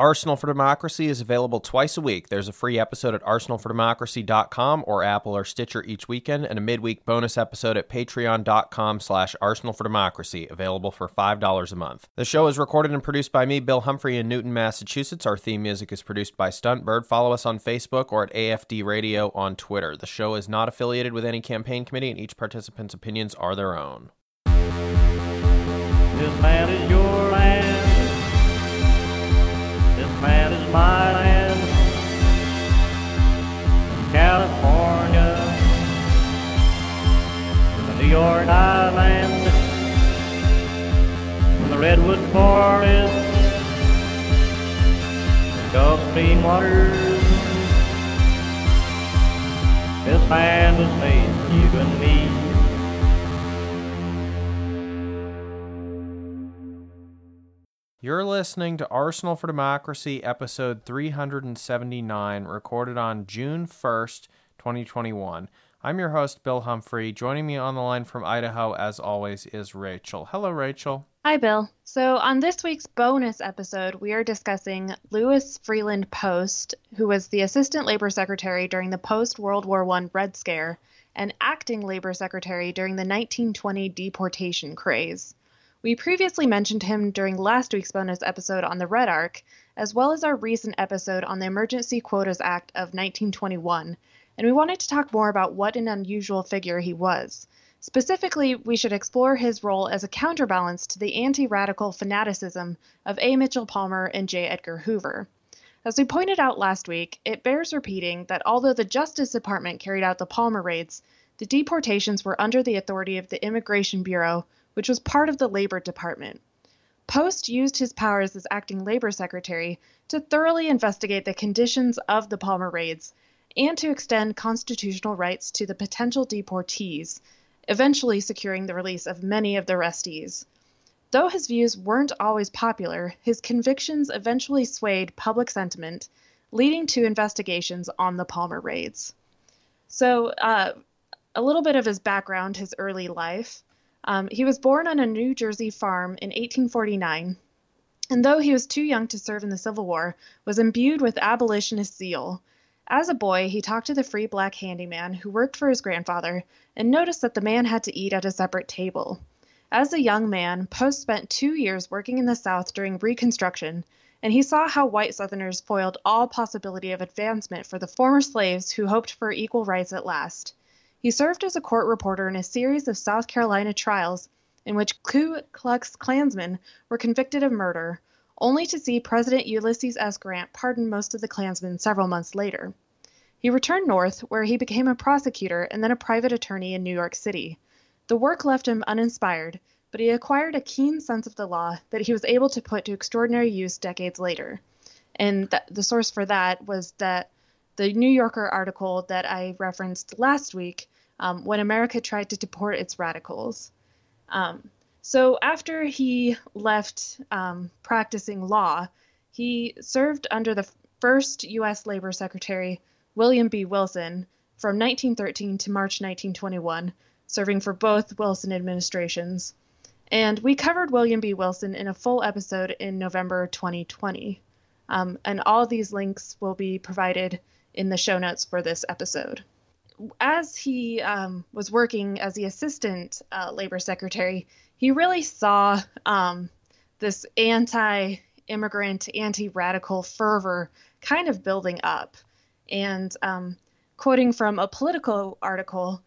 Arsenal for Democracy is available twice a week. There's a free episode at arsenalfordemocracy.com or Apple or Stitcher each weekend, and a midweek bonus episode at patreon.com/Arsenal for Democracy, available for $5 a month. The show is recorded and produced by me, Bill Humphrey, in Newton, Massachusetts. Our theme music is produced by Stuntbird. Follow us on Facebook or at AFD Radio on Twitter. The show is not affiliated with any campaign committee, and each participant's opinions are their own. This land is your land. This land is my land, California, from the New York Island, from the Redwood Forest, the Gulf Stream waters. This land was made for you and me. You're listening to Arsenal for Democracy, episode 379, recorded on June 1st, 2021. I'm your host, Bill Humphrey. Joining me on the line from Idaho, as always, is Rachel. Hello, Rachel. Hi, Bill. So on this week's bonus episode, we are discussing Louis Freeland Post, who was the Assistant Labor Secretary during the post-World War I Red Scare and acting Labor Secretary during the 1920 deportation craze. We previously mentioned him during last week's bonus episode on the Red Arc, as well as our recent episode on the Emergency Quotas Act of 1921, and we wanted to talk more about what an unusual figure he was. Specifically, we should explore his role as a counterbalance to the anti-radical fanaticism of A. Mitchell Palmer and J. Edgar Hoover. As we pointed out last week, it bears repeating that although the Justice Department carried out the Palmer Raids, the deportations were under the authority of the Immigration Bureau, which was part of the Labor Department. Post used his powers as acting Labor Secretary to thoroughly investigate the conditions of the Palmer Raids and to extend constitutional rights to the potential deportees, eventually securing the release of many of the arrestees. Though his views weren't always popular, his convictions eventually swayed public sentiment, leading to investigations on the Palmer Raids. So, a little bit of his background, his early life. He was born on a New Jersey farm in 1849, and though he was too young to serve in the Civil War, was imbued with abolitionist zeal. As a boy, he talked to the free black handyman who worked for his grandfather and noticed that the man had to eat at a separate table. As a young man, Post spent 2 years working in the South during Reconstruction, and he saw how white Southerners foiled all possibility of advancement for the former slaves who hoped for equal rights at last. He served as a court reporter in a series of South Carolina trials in which Ku Klux Klansmen were convicted of murder, only to see President Ulysses S. Grant pardon most of the Klansmen several months later. He returned north, where he became a prosecutor and then a private attorney in New York City. The work left him uninspired, but he acquired a keen sense of the law that he was able to put to extraordinary use decades later. And the source for that was that the New Yorker article that I referenced last week, when America tried to deport its radicals. So after he left practicing law, he served under the first U.S. Labor Secretary, William B. Wilson, from 1913 to March 1921, serving for both Wilson administrations. And we covered William B. Wilson in a full episode in November 2020. And all these links will be provided in the show notes for this episode. As he was working as the assistant labor secretary, he really saw this anti-immigrant, anti-radical fervor kind of building up. And quoting from a Politico article,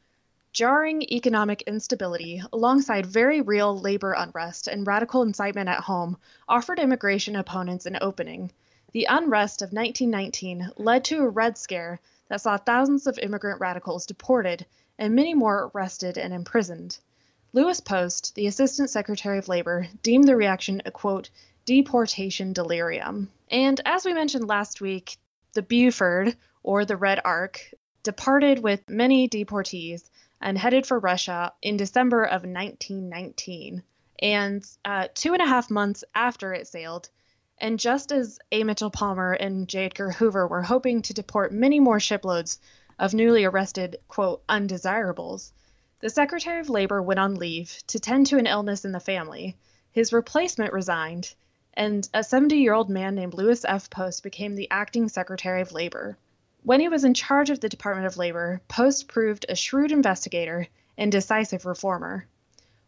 "Jarring economic instability alongside very real labor unrest and radical incitement at home offered immigration opponents an opening. The unrest of 1919 led to a Red Scare that saw thousands of immigrant radicals deported and many more arrested and imprisoned. Louis Post, the Assistant Secretary of Labor, deemed the reaction a, quote, deportation delirium." And as we mentioned last week, the Buford, or the Red Arc, departed with many deportees and headed for Russia in December of 1919. And 2.5 months after it sailed, and just as A. Mitchell Palmer and J. Edgar Hoover were hoping to deport many more shiploads of newly arrested, quote, undesirables, the Secretary of Labor went on leave to tend to an illness in the family. His replacement resigned, and a 70-year-old man named Louis F. Post became the acting Secretary of Labor. When he was in charge of the Department of Labor, Post proved a shrewd investigator and decisive reformer.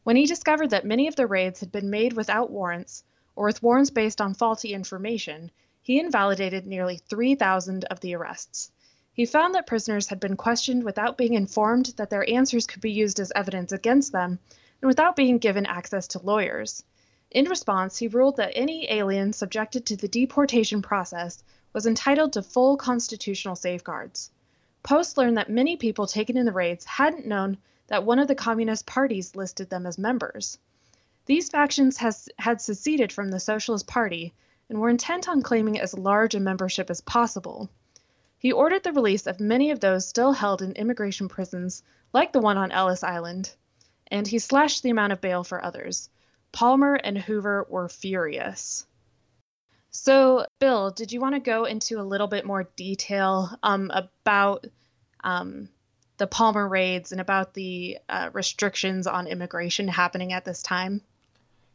When he discovered that many of the raids had been made without warrants or with warrants based on faulty information, he invalidated nearly 3,000 of the arrests. He found that prisoners had been questioned without being informed that their answers could be used as evidence against them and without being given access to lawyers. In response, he ruled that any alien subjected to the deportation process was entitled to full constitutional safeguards. Post learned that many people taken in the raids hadn't known that one of the Communist parties listed them as members. These factions had seceded from the Socialist Party and were intent on claiming as large a membership as possible. He ordered the release of many of those still held in immigration prisons, like the one on Ellis Island, and he slashed the amount of bail for others. Palmer and Hoover were furious. So, Bill, did you want to go into a little bit more detail about the Palmer raids and about the restrictions on immigration happening at this time?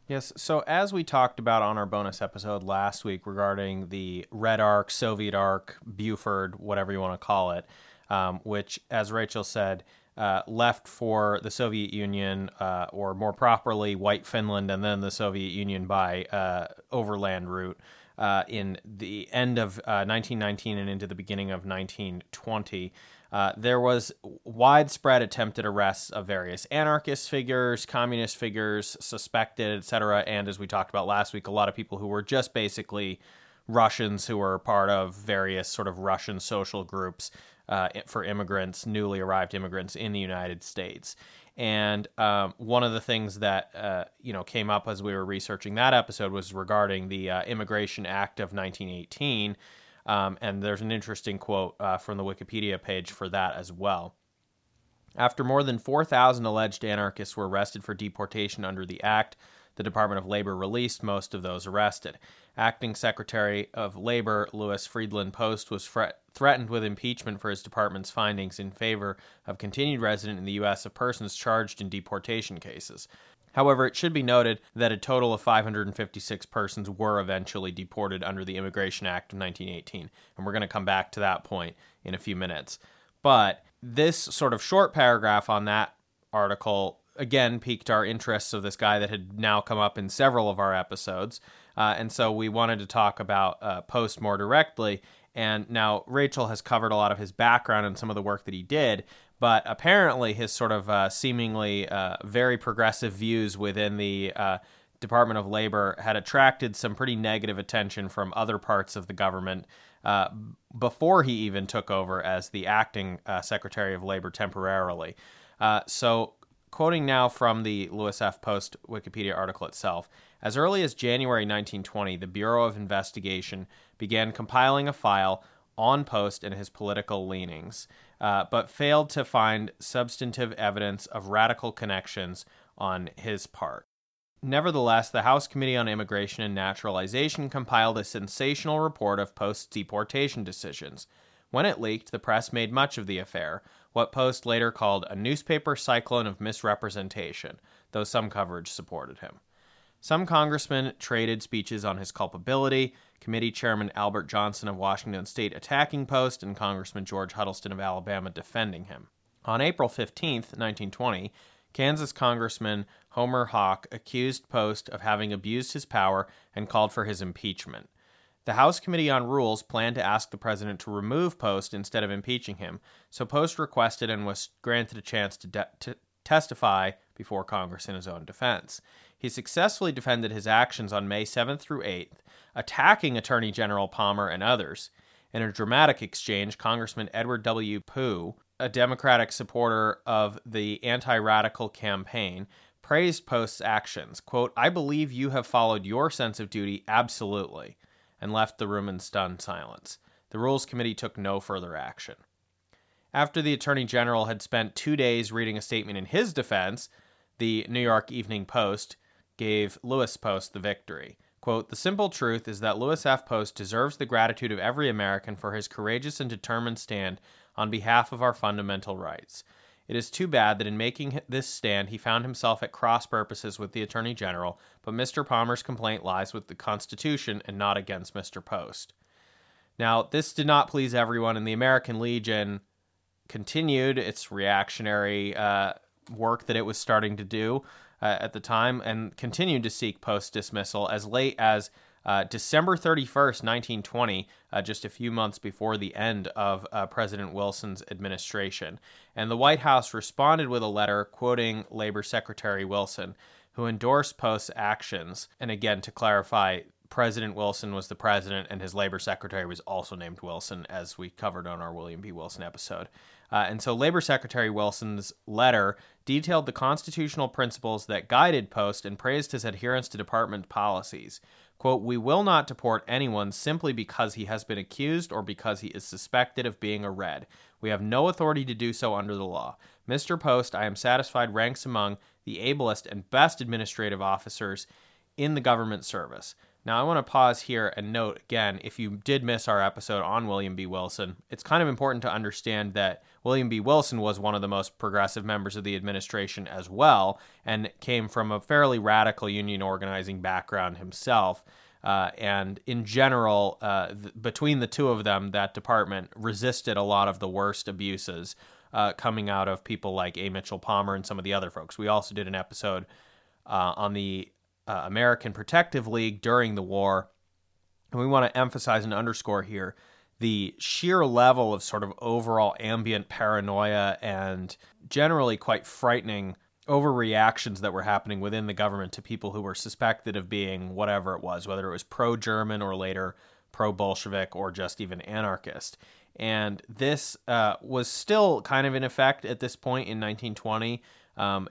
Yes. So as we talked about on our bonus episode last week regarding the Red Arc, Soviet Ark, Buford, whatever you want to call it, which, as Rachel said, left for the Soviet Union, or more properly, White Finland, and then the Soviet Union by overland route in the end of 1919 and into the beginning of 1920. There was widespread attempted arrests of various anarchist figures, communist figures, suspected, etc., and as we talked about last week, a lot of people who were just basically Russians who were part of various sort of Russian social groups for immigrants, newly arrived immigrants in the United States. And one of the things that came up as we were researching that episode was regarding the Immigration Act of 1918. And there's an interesting quote from the Wikipedia page for that as well. After more than 4,000 alleged anarchists were arrested for deportation under the act, the Department of Labor released most of those arrested. Acting Secretary of Labor Louis Freeland Post was threatened with impeachment for his department's findings in favor of continued resident in the U.S. of persons charged in deportation cases. However, it should be noted that a total of 556 persons were eventually deported under the Immigration Act of 1918, and we're going to come back to that point in a few minutes. But this sort of short paragraph on that article, again, piqued our interest of this guy that had now come up in several of our episodes, and so we wanted to talk about Post more directly, and now Rachel has covered a lot of his background and some of the work that he did, but apparently his sort of seemingly very progressive views within the Department of Labor had attracted some pretty negative attention from other parts of the government before he even took over as the acting Secretary of Labor temporarily. So quoting now from the Louis F. Post Wikipedia article itself, as early as January 1920, the Bureau of Investigation began compiling a file on Post and his political leanings, but failed to find substantive evidence of radical connections on his part. Nevertheless, the House Committee on Immigration and Naturalization compiled a sensational report of Post's deportation decisions. When it leaked, the press made much of the affair, what Post later called a newspaper cyclone of misrepresentation, though some coverage supported him. Some congressmen traded speeches on his culpability. Committee Chairman Albert Johnson of Washington State attacking Post and Congressman George Huddleston of Alabama defending him. On April 15, 1920, Kansas Congressman Homer Hawk accused Post of having abused his power and called for his impeachment. The House Committee on Rules planned to ask the president to remove Post instead of impeaching him, so Post requested and was granted a chance to testify before Congress in his own defense. He successfully defended his actions on May 7th through 8th, attacking Attorney General Palmer and others. In a dramatic exchange, Congressman Edward W. Pooh, a Democratic supporter of the anti-radical campaign, praised Post's actions. Quote, "I believe you have followed your sense of duty absolutely," and left the room in stunned silence. The Rules Committee took no further action. After the Attorney General had spent 2 days reading a statement in his defense, the New York Evening Post gave Louis Post the victory. Quote, "The simple truth is that Louis F. Post deserves the gratitude of every American for his courageous and determined stand on behalf of our fundamental rights. It is too bad that in making this stand, he found himself at cross purposes with the Attorney General, but Mr. Palmer's complaint lies with the Constitution and not against Mr. Post. Now, this did not please everyone, and the American Legion continued its reactionary work that it was starting to do at the time, and continued to seek Post dismissal as late as December 31st, 1920, just a few months before the end of President Wilson's administration. And the White House responded with a letter quoting Labor Secretary Wilson, who endorsed Post's actions. And again, to clarify, President Wilson was the president, and his labor secretary was also named Wilson, as we covered on our William B. Wilson episode. And so Labor Secretary Wilson's letter detailed the constitutional principles that guided Post and praised his adherence to department policies. Quote, "We will not deport anyone simply because he has been accused or because he is suspected of being a Red. We have no authority to do so under the law. Mr. Post, I am satisfied, ranks among the ablest and best administrative officers in the government service." Now, I want to pause here and note again, if you did miss our episode on William B. Wilson, it's kind of important to understand that William B. Wilson was one of the most progressive members of the administration as well, and came from a fairly radical union organizing background himself. And in general, between the two of them, that department resisted a lot of the worst abuses coming out of people like A. Mitchell Palmer and some of the other folks. We also did an episode on the American Protective League during the war. And we want to emphasize and underscore here the sheer level of sort of overall ambient paranoia and generally quite frightening overreactions that were happening within the government to people who were suspected of being whatever it was, whether it was pro-German or later pro-Bolshevik or just even anarchist. And this was still kind of in effect at this point in 1920.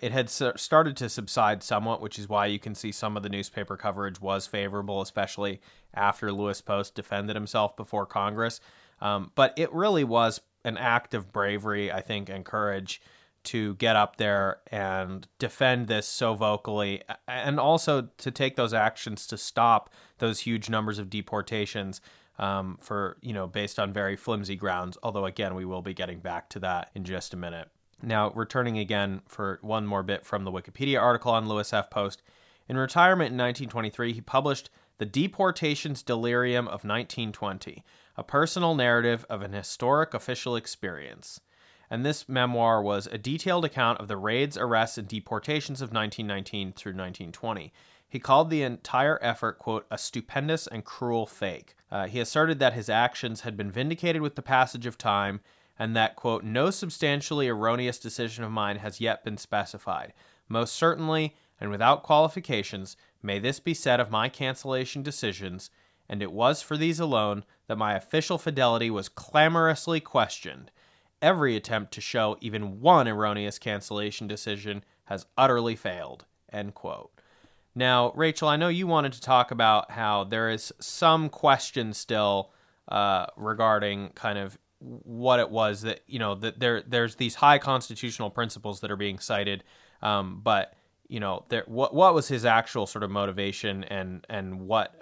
It had started to subside somewhat, which is why you can see some of the newspaper coverage was favorable, especially after Louis Post defended himself before Congress. But it really was an act of bravery, I think, and courage to get up there and defend this so vocally, and also to take those actions to stop those huge numbers of deportations for, you know, based on very flimsy grounds. Although, again, we will be getting back to that in just a minute. Now, returning again for one more bit from the Wikipedia article on Louis F. Post, in retirement in 1923, he published The Deportation's Delirium of 1920, a personal narrative of an historic official experience. And this memoir was a detailed account of the raids, arrests, and deportations of 1919 through 1920. He called the entire effort, quote, a stupendous and cruel fake. He asserted that his actions had been vindicated with the passage of time, and that, quote, no substantially erroneous decision of mine has yet been specified. Most certainly, and without qualifications, may this be said of my cancellation decisions, and it was for these alone that my official fidelity was clamorously questioned. Every attempt to show even one erroneous cancellation decision has utterly failed, end quote. Now, Rachel, I know you wanted to talk about how there is some question still regarding kind of what it was that, you know, that there's these high constitutional principles that are being cited, but, you know, what was his actual sort of motivation, and what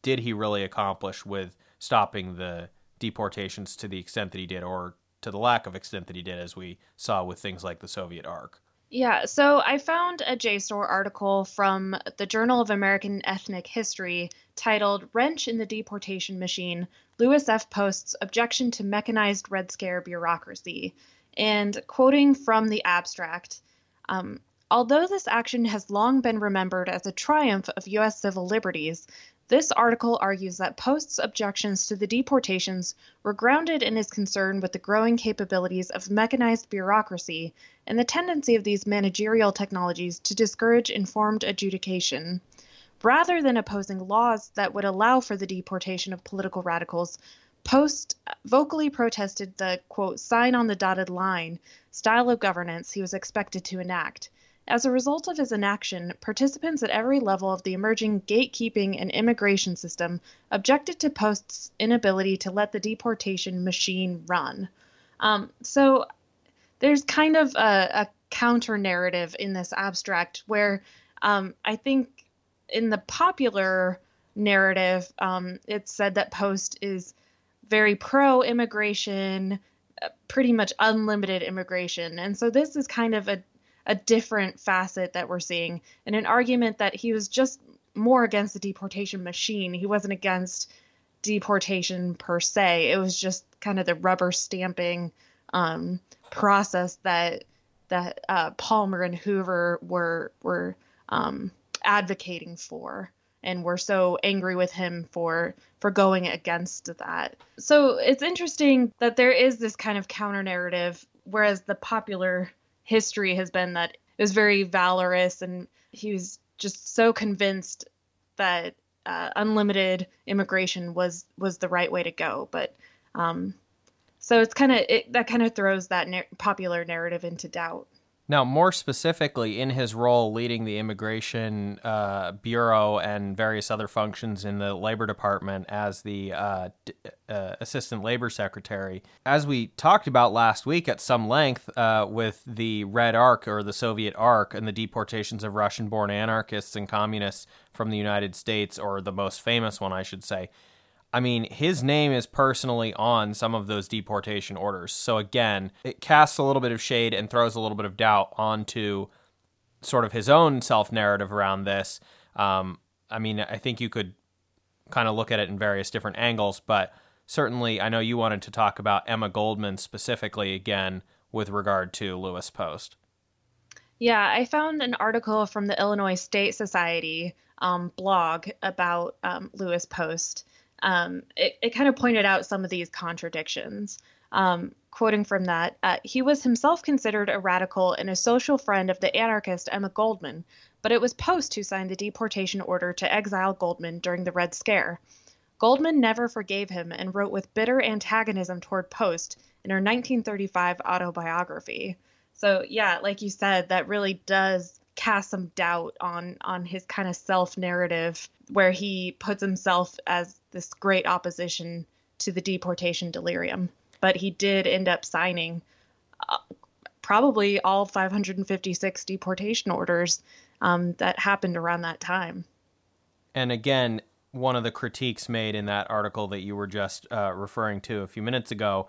did he really accomplish with stopping the deportations to the extent that he did, or to the lack of extent that he did, as we saw with things like the Soviet Ark? Yeah, so I found a JSTOR article from the Journal of American Ethnic History titled Wrench in the Deportation Machine, Louis F. Post's Objection to Mechanized Red Scare Bureaucracy. And quoting from the abstract, although this action has long been remembered as a triumph of U.S. civil liberties, this article argues that Post's objections to the deportations were grounded in his concern with the growing capabilities of mechanized bureaucracy and the tendency of these managerial technologies to discourage informed adjudication. Rather than opposing laws that would allow for the deportation of political radicals, Post vocally protested the, quote, sign on the dotted line style of governance he was expected to enact. As a result of his inaction, participants at every level of the emerging gatekeeping and immigration system objected to Post's inability to let the deportation machine run. So there's kind of a counter-narrative in this abstract where I think in the popular narrative, it's said that Post is very pro-immigration, pretty much unlimited immigration. And so this is kind of a different facet that we're seeing, and an argument that he was just more against the deportation machine. He wasn't against deportation per se. It was just kind of the rubber stamping process that Palmer and Hoover were advocating for, and were so angry with him for going against that. So it's interesting that there is this kind of counter narrative, whereas the popular history has been that it was very valorous, and he was just so convinced that unlimited immigration was the right way to go. But so it's kind of that kind of throws that popular narrative into doubt. Now, more specifically, in his role leading the Immigration Bureau and various other functions in the Labor Department as the Assistant Labor Secretary, as we talked about last week at some length with the Red Arc, or the Soviet Ark, and the deportations of Russian-born anarchists and communists from the United States, or the most famous one, I should say. I mean, his name is personally on some of those deportation orders. So again, it casts a little bit of shade and throws a little bit of doubt onto sort of his own self-narrative around this. I mean, I think you could kind of look at it in various different angles, but certainly I know you wanted to talk about Emma Goldman specifically again with regard to Louis Post. Yeah, I found an article from the Illinois State Society blog about Louis Post. It kind of pointed out some of these contradictions. Quoting from that, he was himself considered a radical and a social friend of the anarchist Emma Goldman, but it was Post who signed the deportation order to exile Goldman during the Red Scare. Goldman never forgave him and wrote with bitter antagonism toward Post in her 1935 autobiography. So yeah, like you said, that really does cast some doubt on his kind of self-narrative, where he puts himself as this great opposition to the deportation delirium. But he did end up signing probably all 556 deportation orders that happened around that time. And again, one of the critiques made in that article that you were just referring to a few minutes ago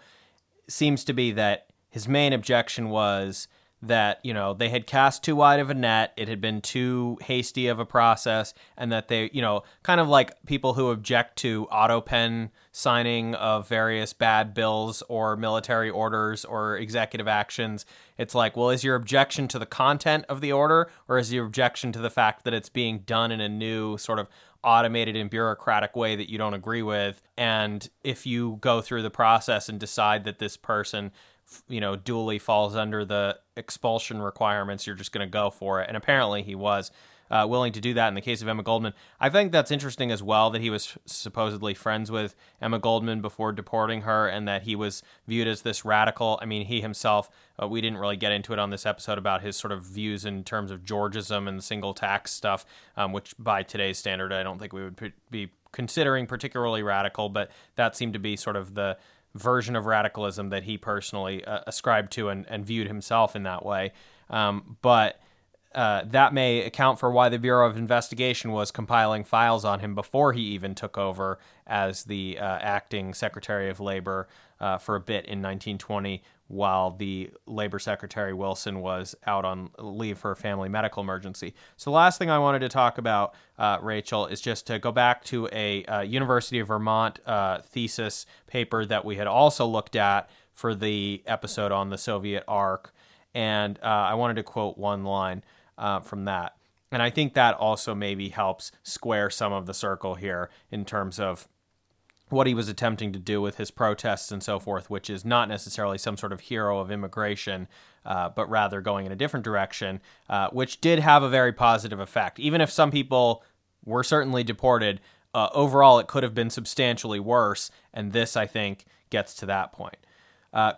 seems to be that his main objection was that, you know, they had cast too wide of a net, it had been too hasty of a process, and that they, you know, kind of like people who object to auto pen signing of various bad bills or military orders or executive actions. It's like, well, is your objection to the content of the order, or is your objection to the fact that it's being done in a new sort of automated and bureaucratic way that you don't agree with? And if you go through the process and decide that this person, you know, duly falls under the expulsion requirements, you're just going to go for it. And apparently he was willing to do that in the case of Emma Goldman. I think that's interesting as well, that he was supposedly friends with Emma Goldman before deporting her, and that he was viewed as this radical. I mean, he himself, we didn't really get into it on this episode about his sort of views in terms of Georgism and single tax stuff, which by today's standard, I don't think we would be considering particularly radical, but that seemed to be sort of the version of radicalism that he personally ascribed to and viewed himself in that way. But that may account for why the Bureau of Investigation was compiling files on him before he even took over as the acting Secretary of Labor for a bit in 1920, while the Labor Secretary Wilson was out on leave for a family medical emergency. So the last thing I wanted to talk about, Rachel, is just to go back to a University of Vermont thesis paper that we had also looked at for the episode on the Soviet Ark. And I wanted to quote one line from that. And I think that also maybe helps square some of the circle here in terms of what he was attempting to do with his protests and so forth, which is not necessarily some sort of hero of immigration, but rather going in a different direction, which did have a very positive effect. Even if some people were certainly deported, overall it could have been substantially worse, and this, I think, gets to that point.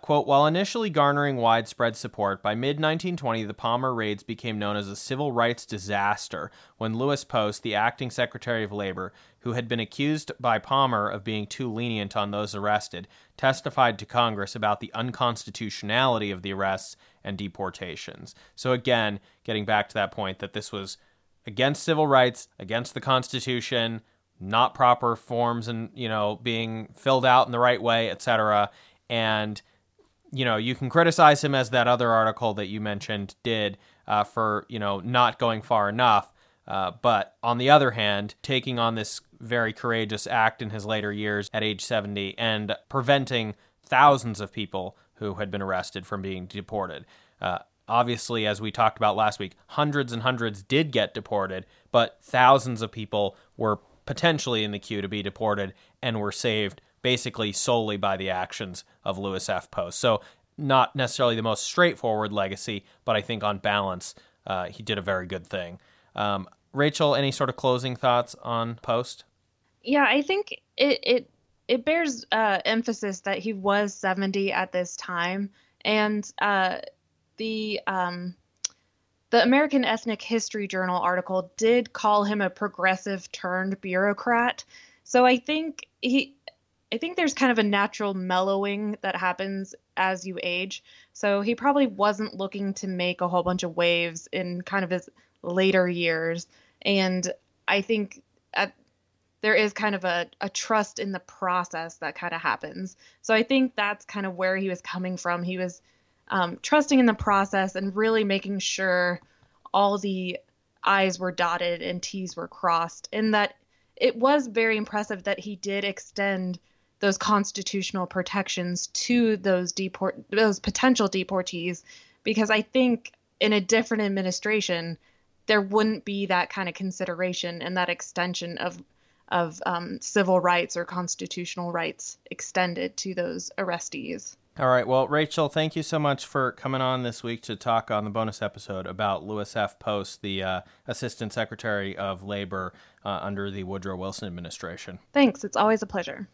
Quote, while initially garnering widespread support, by mid-1920, the Palmer Raids became known as a civil rights disaster when Louis Post, the acting Secretary of Labor, who had been accused by Palmer of being too lenient on those arrested, testified to Congress about the unconstitutionality of the arrests and deportations. So again, getting back to that point that this was against civil rights, against the Constitution, not proper forms and, you know, being filled out in the right way, etc., and you know, you can criticize him, as that other article that you mentioned did, for, you know, not going far enough. But on the other hand, taking on this very courageous act in his later years at age 70 and preventing thousands of people who had been arrested from being deported. Obviously, as we talked about last week, hundreds and hundreds did get deported, but thousands of people were potentially in the queue to be deported and were saved basically solely by the actions of Louis F. Post. So not necessarily the most straightforward legacy, but I think on balance, he did a very good thing. Rachel, any sort of closing thoughts on Post? Yeah, I think it bears emphasis that he was 70 at this time, and the American Ethnic History Journal article did call him a progressive turned bureaucrat. So I think I think there's kind of a natural mellowing that happens as you age. So he probably wasn't looking to make a whole bunch of waves in kind of his later years. And I think there is kind of a trust in the process that kind of happens. So I think that's kind of where he was coming from. He was trusting in the process and really making sure all the I's were dotted and T's were crossed. And that it was very impressive that he did extend those constitutional protections to those potential deportees, because I think in a different administration, there wouldn't be that kind of consideration and that extension of civil rights or constitutional rights extended to those arrestees. All right. Well, Rachel, thank you so much for coming on this week to talk on the bonus episode about Louis F. Post, the Assistant Secretary of Labor under the Woodrow Wilson administration. Thanks. It's always a pleasure.